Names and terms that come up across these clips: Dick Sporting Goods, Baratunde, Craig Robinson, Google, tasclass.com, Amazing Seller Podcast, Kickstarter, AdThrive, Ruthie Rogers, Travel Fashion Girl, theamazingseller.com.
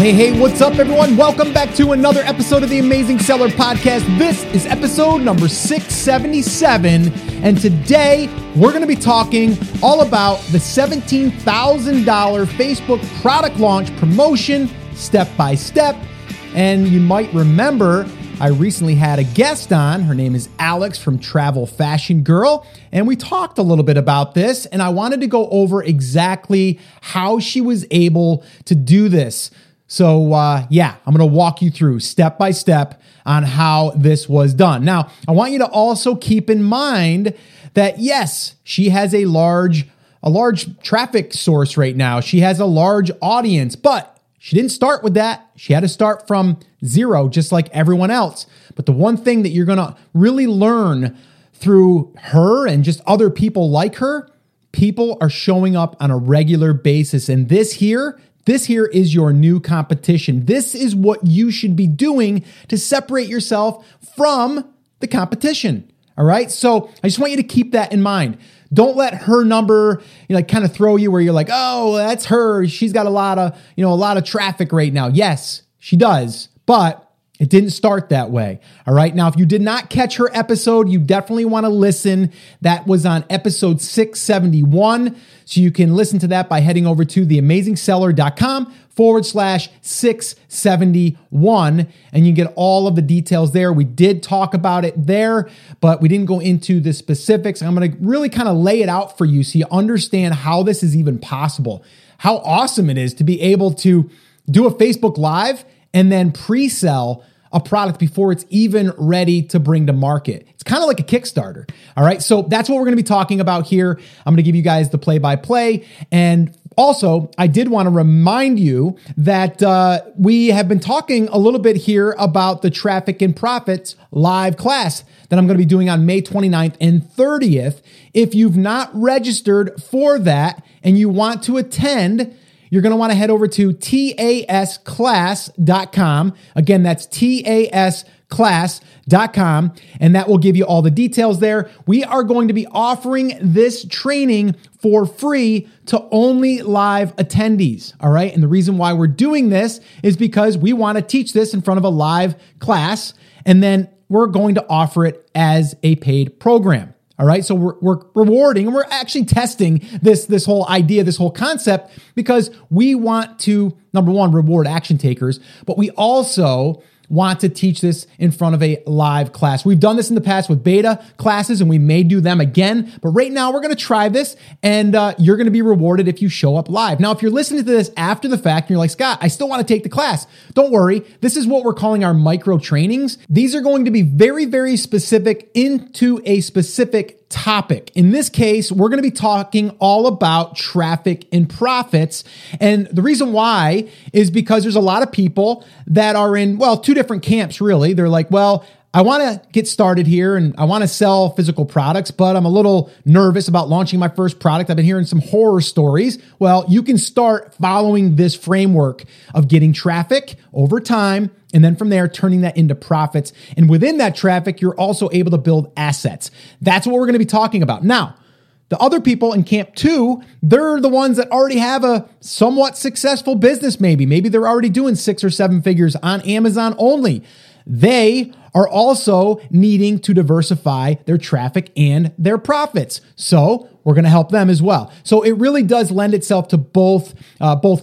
Hey, what's up, everyone? Welcome back to another episode of the Amazing Seller Podcast. This is episode number 677, and today we're going to be talking all about the $17,000 Facebook product launch promotion, step-by-step, and you might remember I recently had a guest on. Her name is Alex from Travel Fashion Girl, and we talked a little bit about this, and I wanted to go over exactly how she was able to do this. So I'm going to walk you through step by step on how this was done. Now, I want you to also keep in mind that, yes, she has a large traffic source right now. She has a large audience, but she didn't start with that. She had to start from zero, just like everyone else. But the one thing that you're going to really learn through her and just other people like her, people are showing up on a regular basis. And this here is your new competition. This is what you should be doing to separate yourself from the competition. All right. So I just want you to keep that in mind. Don't let her number, kind of throw you where you're like, oh, that's her. She's got a lot of traffic right now. Yes, she does, but it didn't start that way. All right. Now, if you did not catch her episode, you definitely want to listen. That was on episode 671. So you can listen to that by heading over to theamazingseller.com /671. And you get all of the details there. We did talk about it there, but we didn't go into the specifics. I'm going to really kind of lay it out for you so you understand how this is even possible, how awesome it is to be able to do a Facebook Live and then pre-sell a product before it's even ready to bring to market. It's kind of like a Kickstarter. All right. So that's what we're going to be talking about here. I'm going to give you guys the play-by-play. And also, I did want to remind you that we have been talking a little bit here about the Traffic and Profits live class that I'm going to be doing on May 29th and 30th. If you've not registered for that and you want to attend, you're going to want to head over to tasclass.com. Again, that's tasclass.com, and that will give you all the details there. We are going to be offering this training for free to only live attendees, all right? And the reason why we're doing this is because we want to teach this in front of a live class, and then we're going to offer it as a paid program. All right, so we're rewarding and we're actually testing this whole idea, this whole concept, because we want to, number one, reward action takers, but we also want to teach this in front of a live class. We've done this in the past with beta classes and we may do them again, but right now we're going to try this, and you're going to be rewarded if you show up live. Now, if you're listening to this after the fact and you're like, Scott, I still want to take the class, don't worry. This is what we're calling our micro trainings. These are going to be very, very specific into a specific topic. In this case, we're going to be talking all about traffic and profits. And the reason why is because there's a lot of people that are in, two different camps, really. They're like, I want to get started here and I want to sell physical products, but I'm a little nervous about launching my first product. I've been hearing some horror stories. Well, you can start following this framework of getting traffic over time, and then from there, turning that into profits. And within that traffic, you're also able to build assets. That's what we're going to be talking about. Now, the other people in camp two, they're the ones that already have a somewhat successful business. Maybe they're already doing 6 or 7 figures on Amazon only. They are also needing to diversify their traffic and their profits. So we're going to help them as well. So it really does lend itself to both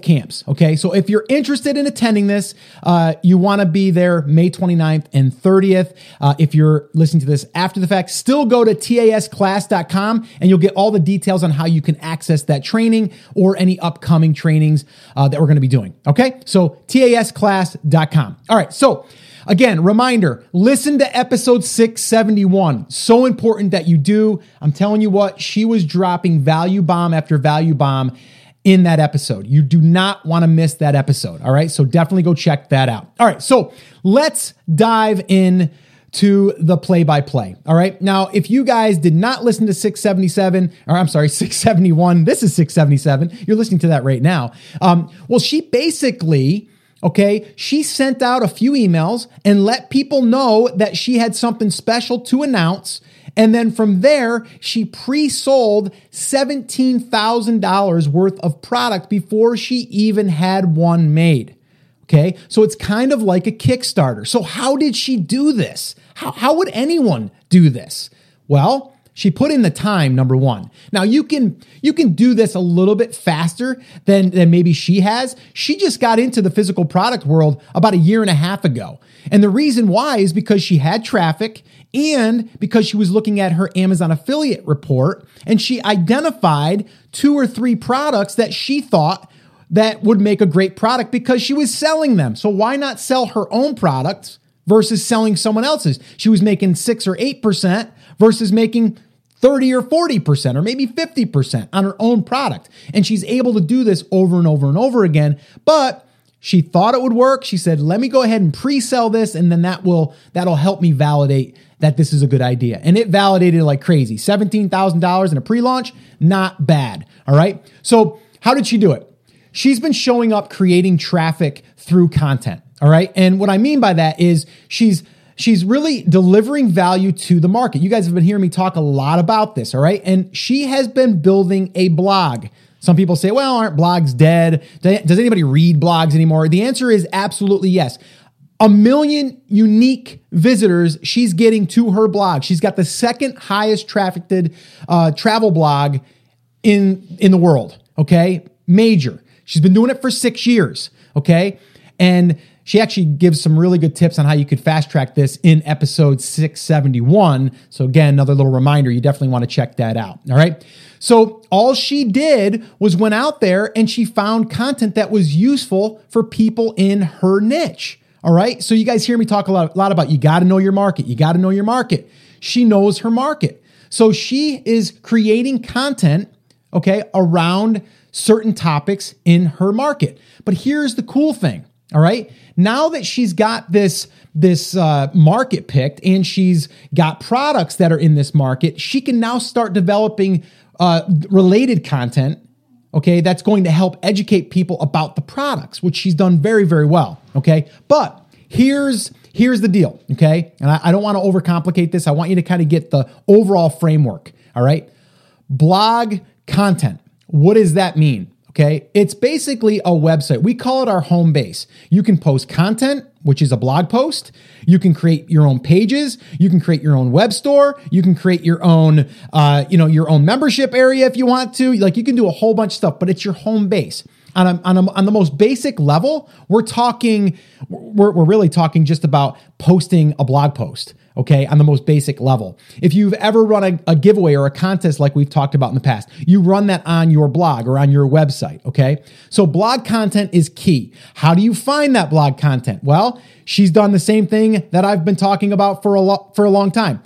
camps, okay? So if you're interested in attending this, you want to be there May 29th and 30th. If you're listening to this after the fact, still go to tasclass.com and you'll get all the details on how you can access that training or any upcoming trainings that we're going to be doing, okay? So tasclass.com. All right, so again, reminder, listen to episode 671. So important that you do. I'm telling you what, she was dropping value bomb after value bomb in that episode. You do not want to miss that episode, all right? So definitely go check that out. All right, so let's dive in to the play-by-play, all right? Now, if you guys did not listen to 671, this is 677. You're listening to that right now. She basically... okay, she sent out a few emails and let people know that she had something special to announce. And then from there, she pre-sold $17,000 worth of product before she even had one made. Okay. So it's kind of like a Kickstarter. So how did she do this? How would anyone do this? Well, she put in the time, number one. Now you can do this a little bit faster than maybe she has. She just got into the physical product world about a year and a half ago. And the reason why is because she had traffic and because she was looking at her Amazon affiliate report and she identified 2 or 3 products that she thought that would make a great product because she was selling them. So why not sell her own products versus selling someone else's? She was making 6 or 8% versus making 30 or 40% or maybe 50% on her own product. And she's able to do this over and over and over again. But she thought it would work. She said, let me go ahead and pre-sell this. And then that'll help me validate that this is a good idea. And it validated like crazy. $17,000 in a pre-launch, not bad. All right. So how did she do it? She's been showing up creating traffic through content. All right. And what I mean by that is she's really delivering value to the market. You guys have been hearing me talk a lot about this. All right. And she has been building a blog. Some people say, well, aren't blogs dead? Does anybody read blogs anymore? The answer is absolutely yes. 1 million unique visitors she's getting to her blog. She's got the second highest trafficked travel blog in the world. Okay. Major. She's been doing it for 6 years. Okay. And she actually gives some really good tips on how you could fast track this in episode 671. So again, another little reminder, you definitely want to check that out. All right. So all she did was went out there and she found content that was useful for people in her niche. All right. So you guys hear me talk a lot about you got to know your market. You got to know your market. She knows her market. So she is creating content, okay, around certain topics in her market. But here's the cool thing. All right. Now that she's got this market picked and she's got products that are in this market, she can now start developing related content. Okay. That's going to help educate people about the products, which she's done very, very well. Okay. But here's the deal. Okay. And I don't want to overcomplicate this. I want you to kind of get the overall framework. All right. Blog content. What does that mean? Okay. It's basically a website. We call it our home base. You can post content, which is a blog post. You can create your own pages. You can create your own web store. You can create your own, your own membership area if you want to. Like you can do a whole bunch of stuff, but it's your home base. On the most basic level, we're really talking just about posting a blog post. Okay, on the most basic level. If you've ever run a giveaway or a contest like we've talked about in the past, you run that on your blog or on your website, okay? So blog content is key. How do you find that blog content? Well, she's done the same thing that I've been talking about for a long time.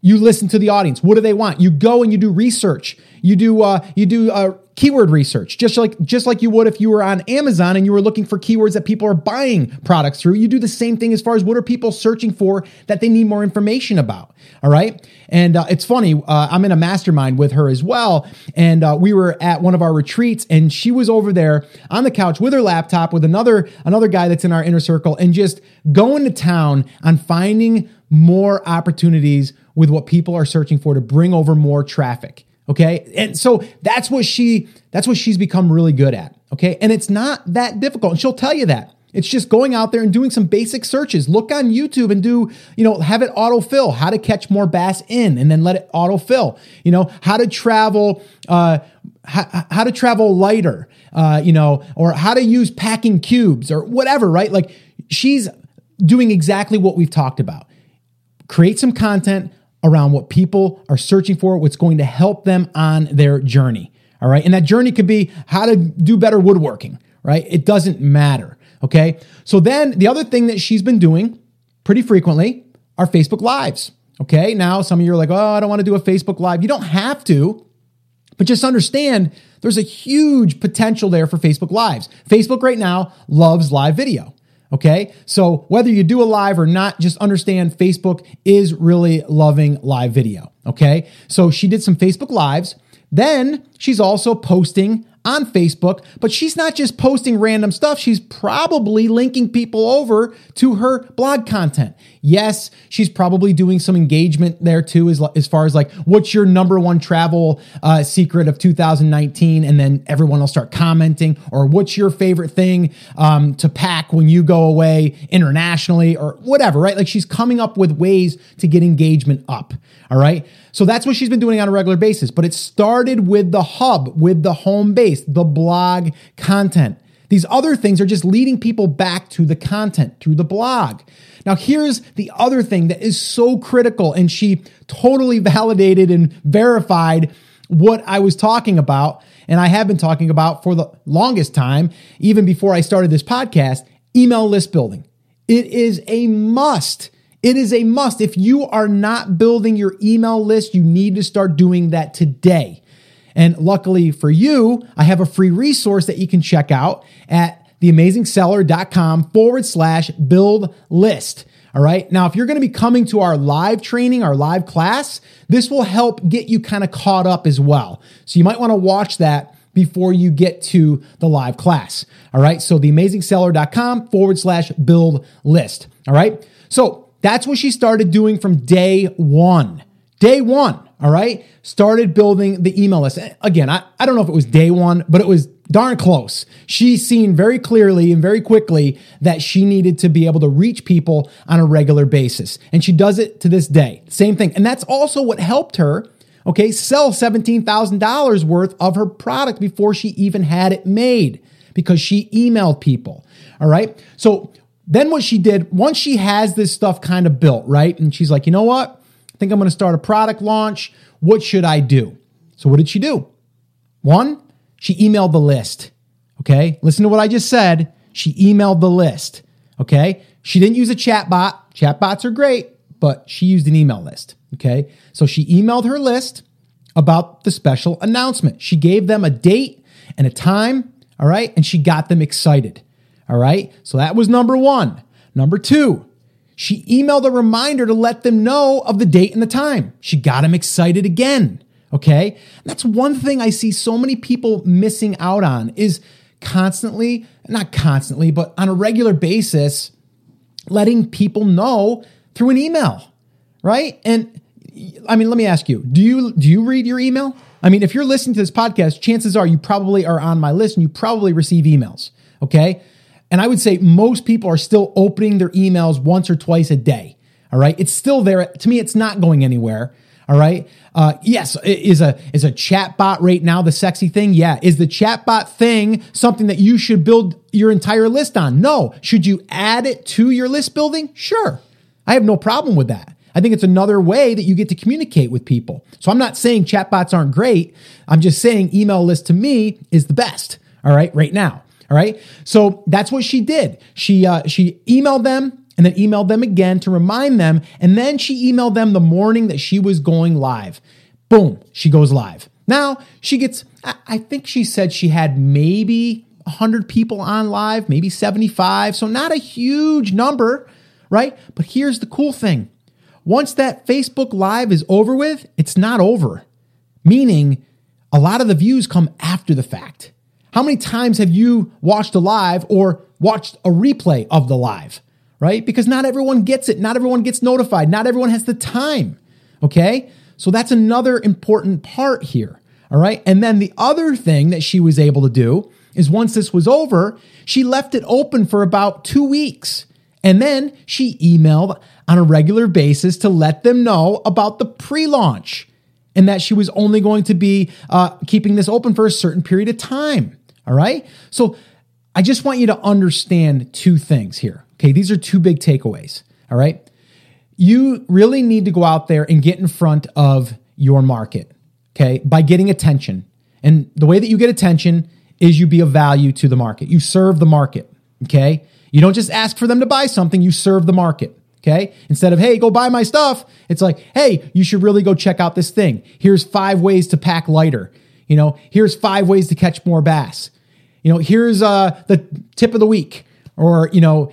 You listen to the audience. What do they want? You go and you do research. You do keyword research, just like you would if you were on Amazon and you were looking for keywords that people are buying products through. You do the same thing as far as what are people searching for that they need more information about. All right. And it's funny. I'm in a mastermind with her as well. And we were at one of our retreats and she was over there on the couch with her laptop with another guy that's in our inner circle and just going to town on finding more opportunities with what people are searching for to bring over more traffic. Okay. And so that's what she's become really good at. Okay. And it's not that difficult. And she'll tell you that. It's just going out there and doing some basic searches. Look on YouTube and do, have it autofill, how to catch more bass in, and then let it autofill, how to travel lighter, or how to use packing cubes or whatever, right? Like she's doing exactly what we've talked about. Create some content around what people are searching for, what's going to help them on their journey, all right? And that journey could be how to do better woodworking, right? It doesn't matter, okay? So then the other thing that she's been doing pretty frequently are Facebook Lives, okay? Now, some of you are like, I don't want to do a Facebook Live. You don't have to, but just understand there's a huge potential there for Facebook Lives. Facebook right now loves live video. Okay. So whether you do a live or not, just understand Facebook is really loving live video. Okay. So she did some Facebook Lives. Then she's also posting on Facebook, but she's not just posting random stuff. She's probably linking people over to her blog content. Yes, she's probably doing some engagement there too, as far as like, what's your number one travel secret of 2019? And then everyone will start commenting, or what's your favorite thing to pack when you go away internationally or whatever, right? Like she's coming up with ways to get engagement up, all right? So that's what she's been doing on a regular basis, but it started with the hub, with the home base, the blog content. These other things are just leading people back to the content through the blog. Now, here's the other thing that is so critical, and she totally validated and verified what I was talking about, and I have been talking about for the longest time, even before I started this podcast, email list building. It is a must. It is a must. If you are not building your email list, you need to start doing that today. And luckily for you, I have a free resource that you can check out at theamazingseller.com/build list. All right. Now, if you're going to be coming to our live training, our live class, this will help get you kind of caught up as well. So you might want to watch that before you get to the live class. All right. So theamazingseller.com/build list. All right. So that's what she started doing from day one. Day one. All right. Started building the email list. Again, I don't know if it was day one, but it was darn close. She's seen very clearly and very quickly that she needed to be able to reach people on a regular basis. And she does it to this day. Same thing. And that's also what helped her, okay, sell $17,000 worth of her product before she even had it made, because she emailed people. All right. So then what she did, once she has this stuff kind of built, right? And she's like, you know what? I think I'm going to start a product launch. What should I do? So what did she do? One, she emailed the list. Okay. Listen to what I just said. She emailed the list. Okay. She didn't use a chat bot. Chat bots are great, but she used an email list. Okay. So she emailed her list about the special announcement. She gave them a date and a time. All right. And she got them excited. All right. So that was number one. Number two, she emailed a reminder to let them know of the date and the time. She got them excited again, okay? And that's one thing I see so many people missing out on is constantly, not constantly, but on a regular basis, letting people know through an email, right? And I mean, let me ask you, do you read your email? I mean, if you're listening to this podcast, chances are you probably are on my list and you probably receive emails, okay? And I would say most people are still opening their emails once or twice a day, all right? It's still there. To me, it's not going anywhere, all right? Yes, is a chat bot right now the sexy thing? Yeah. Is the chat bot thing something that you should build your entire list on? No. Should you add it to your list building? Sure. I have no problem with that. I think it's another way that you get to communicate with people. So I'm not saying chat bots aren't great. I'm just saying email list to me is the best, all right, right now. All right. So that's what she did. She emailed them and then emailed them again to remind them. And then she emailed them the morning that she was going live. Boom. She goes live. Now she gets, I think she said she had maybe 100 people on live, maybe 75. So not a huge number, right? But here's the cool thing. Once that Facebook Live is over with, it's not over. Meaning a lot of the views come after the fact. How many times have you watched a live or watched a replay of the live, right? Because not everyone gets it. Not everyone gets notified. Not everyone has the time, okay? So that's another important part here, all right? And then the other thing that she was able to do is once this was over, she left it open for about 2 weeks. And then she emailed on a regular basis to let them know about the pre-launch and that she was only going to be keeping this open for a certain period of time. All right. So I just want you to understand two things here. Okay. These are two big takeaways. All right. You really need to go out there and get in front of your market. Okay. By getting attention. And the way that you get attention is you be of value to the market. You serve the market. Okay. You don't just ask for them to buy something. You serve the market. Okay. Instead of, hey, go buy my stuff. It's like, hey, you should really go check out this thing. Here's 5 ways to pack lighter. You know, here's 5 ways to catch more bass. You know, here's the tip of the week, or, you know,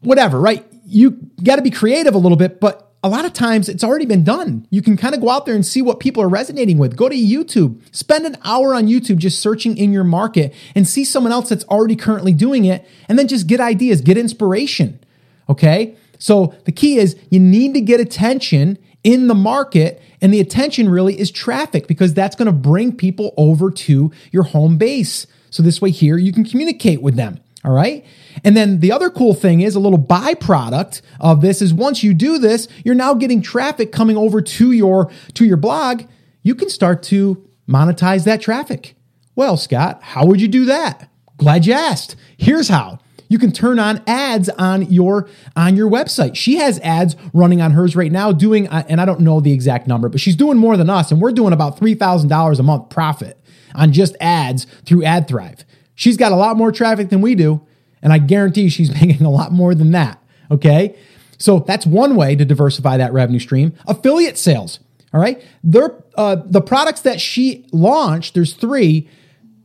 whatever, right? You got to be creative a little bit, but a lot of times it's already been done. You can kind of go out there and see what people are resonating with. Go to YouTube, spend an hour on YouTube just searching in your market and see someone else that's already currently doing it, and then just get ideas, get inspiration, okay? So the key is you need to get attention in the market, and the attention really is traffic, because that's going to bring people over to your home base. So this way here, you can communicate with them. All right. And then the other cool thing is, a little byproduct of this is, once you do this, you're now getting traffic coming over to your blog. You can start to monetize that traffic. Well, Scott, how would you do that? Glad you asked. Here's how. You can turn on ads on your website. She has ads running on hers right now doing, and I don't know the exact number, but she's doing more than us, and we're doing about $3,000 a month profit on just ads through AdThrive. She's got a lot more traffic than we do, and I guarantee she's making a lot more than that, okay? So that's one way to diversify that revenue stream. Affiliate sales, all right? The products that she launched, there's three,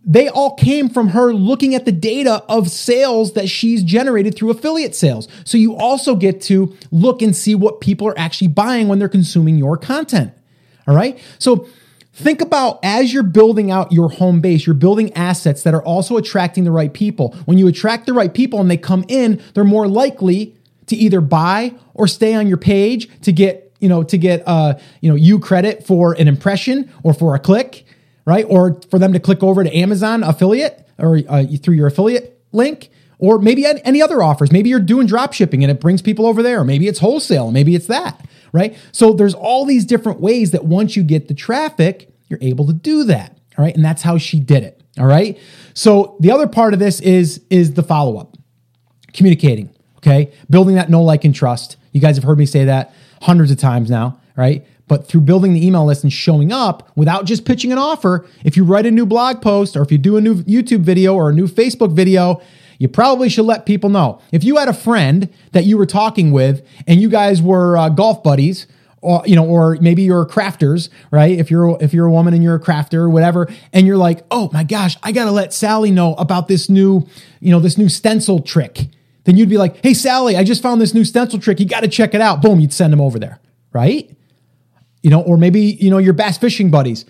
they all came from her looking at the data of sales that she's generated through affiliate sales. So you also get to look and see what people are actually buying when they're consuming your content, all right? So think about, as you're building out your home base, you're building assets that are also attracting the right people. When you attract the right people and they come in, they're more likely to either buy or stay on your page to get, you credit for an impression or for a click, right? Or for them to click over to Amazon affiliate or through your affiliate link, or maybe any other offers. Maybe you're doing drop shipping and it brings people over there. Maybe it's wholesale. Maybe it's that, right? So there's all these different ways that once you get the traffic, you're able to do that, all right? And that's how she did it, all right? So the other part of this is the follow-up, communicating, okay? Building that know, like, and trust. You guys have heard me say that hundreds of times now, right? But through building the email list and showing up without just pitching an offer, if you write a new blog post, or if you do a new YouTube video or a new Facebook video, you probably should let people know. If you had a friend that you were talking with and you guys were golf buddies, or maybe you're crafters, right? If you're a woman and you're a crafter or whatever, and you're like, oh my gosh, I got to let Sally know about this new stencil trick. Then you'd be like, hey, Sally, I just found this new stencil trick. You got to check it out. Boom, you'd send them over there, right? Or maybe, your bass fishing buddies.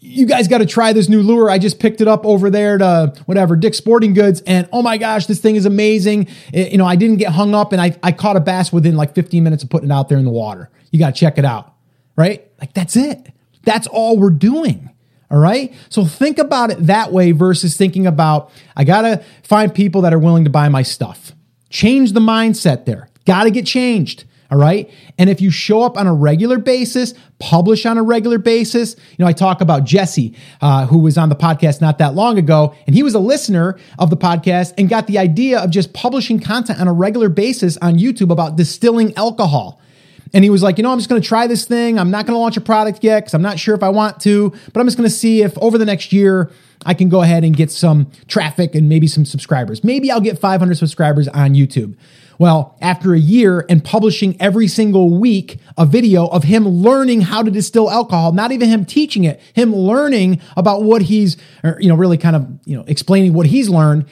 You guys got to try this new lure. I just picked it up over there to Dick Sporting Goods. And oh my gosh, this thing is amazing. I didn't get hung up, and I caught a bass within like 15 minutes of putting it out there in the water. You got to check it out, right? Like, that's it. That's all we're doing. All right. So think about it that way versus thinking about, I got to find people that are willing to buy my stuff. Change the mindset there. Got to get changed. All right. And if you show up on a regular basis, publish on a regular basis. I talk about Jesse, who was on the podcast not that long ago, and he was a listener of the podcast and got the idea of just publishing content on a regular basis on YouTube about distilling alcohol. And he was like, I'm just going to try this thing. I'm not going to launch a product yet because I'm not sure if I want to, but I'm just going to see if over the next year I can go ahead and get some traffic and maybe some subscribers. Maybe I'll get 500 subscribers on YouTube. Well, after a year and publishing every single week a video of him learning how to distill alcohol, not even him teaching it, him learning about what he's, really kind of, explaining what he's learned,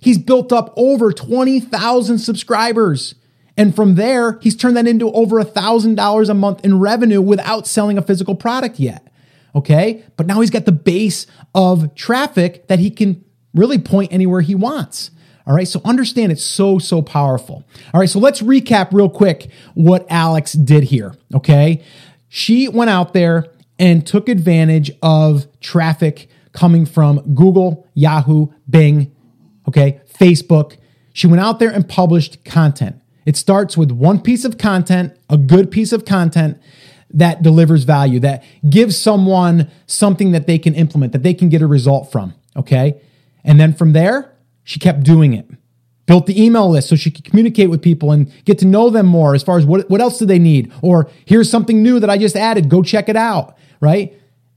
he's built up over 20,000 subscribers. And from there, he's turned that into over $1,000 a month in revenue without selling a physical product yet. Okay. But now he's got the base of traffic that he can really point anywhere he wants. All right. So understand, it's so, so powerful. All right. So let's recap real quick what Alex did here. Okay. She went out there and took advantage of traffic coming from Google, Yahoo, Bing, okay, Facebook. She went out there and published content. It starts with one piece of content, a good piece of content that delivers value, that gives someone something that they can implement, that they can get a result from, okay? And then from there, she kept doing it. Built the email list so she could communicate with people and get to know them more as far as what else do they need, or here's something new that I just added, go check it out, right?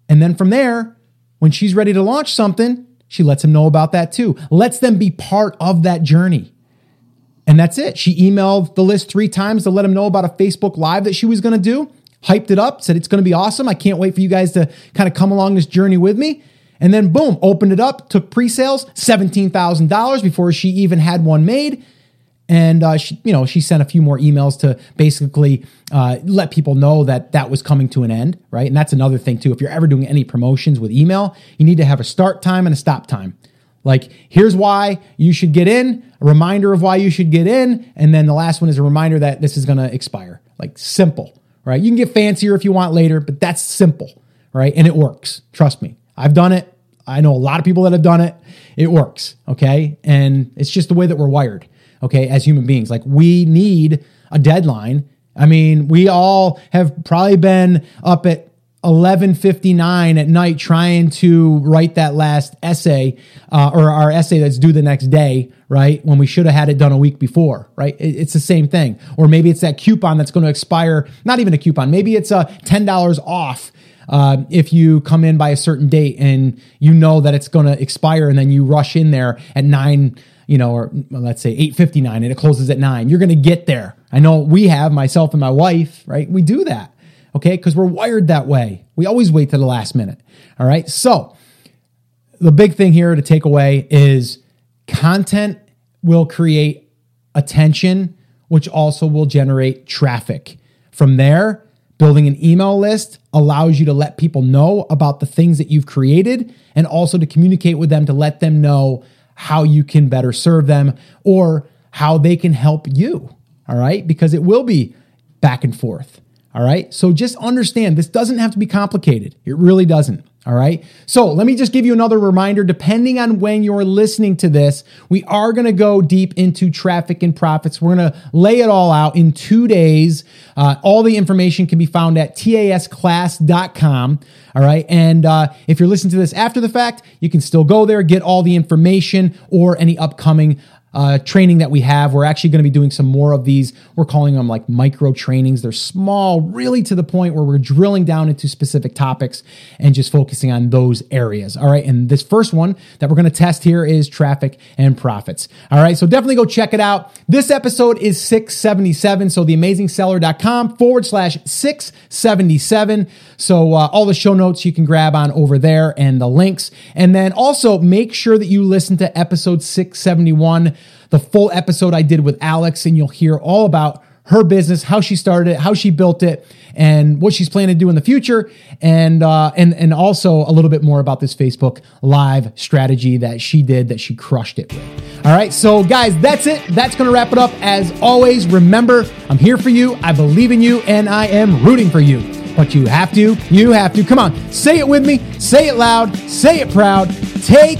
And then from there, when she's ready to launch something, she lets them know about that too. Lets them be part of that journey. And that's it. She emailed the list 3 times to let them know about a Facebook Live that she was going to do, hyped it up, said it's going to be awesome. I can't wait for you guys to kind of come along this journey with me. And then boom, opened it up, took pre-sales, $17,000 before she even had one made. And she sent a few more emails to basically let people know that was coming to an end, right? And that's another thing too. If you're ever doing any promotions with email, you need to have a start time and a stop time. Like, here's why you should get in, a reminder of why you should get in, and then the last one is a reminder that this is going to expire. Like, simple, right? You can get fancier if you want later, but that's simple, right? And it works. Trust me. I've done it. I know a lot of people that have done it. It works, okay? And it's just the way that we're wired, okay, as human beings. Like, we need a deadline. I mean, we all have probably been up at 11:59 at night trying to write that last essay or our essay that's due the next day, right? When we should have had it done a week before, right? It's the same thing. Or maybe it's that coupon that's going to expire, not even a coupon. Maybe it's a $10 off if you come in by a certain date and you know that it's going to expire and then you rush in there at 9, you know, or let's say 8:59 and it closes at 9. You're going to get there. I know we have, myself and my wife, right? We do that. Okay, because we're wired that way. We always wait to the last minute, all right? So the big thing here to take away is content will create attention, which also will generate traffic. From there, building an email list allows you to let people know about the things that you've created and also to communicate with them to let them know how you can better serve them or how they can help you, all right? Because it will be back and forth. All right. So just understand this doesn't have to be complicated. It really doesn't. All right. So let me just give you another reminder. Depending on when you're listening to this, we are going to go deep into traffic and profits. We're going to lay it all out in 2 days. All the information can be found at tasclass.com. All right. And if you're listening to this after the fact, you can still go there, get all the information or any upcoming training that we have. We're actually going to be doing some more of these. We're calling them like micro trainings. They're small, really to the point where we're drilling down into specific topics and just focusing on those areas. All right. And this first one that we're going to test here is traffic and profits. All right. So definitely go check it out. This episode is 677. So theamazingseller.com /677. So all the show notes you can grab on over there and the links. And then also make sure that you listen to episode 671. The full episode I did with Alex, and you'll hear all about her business, how she started it, how she built it, and what she's planning to do in the future, and also a little bit more about this Facebook Live strategy that she did that she crushed it with. All right, so guys, that's it. That's going to wrap it up. As always, remember, I'm here for you. I believe in you, and I am rooting for you. But you have to. Come on, say it with me. Say it loud. Say it proud. Take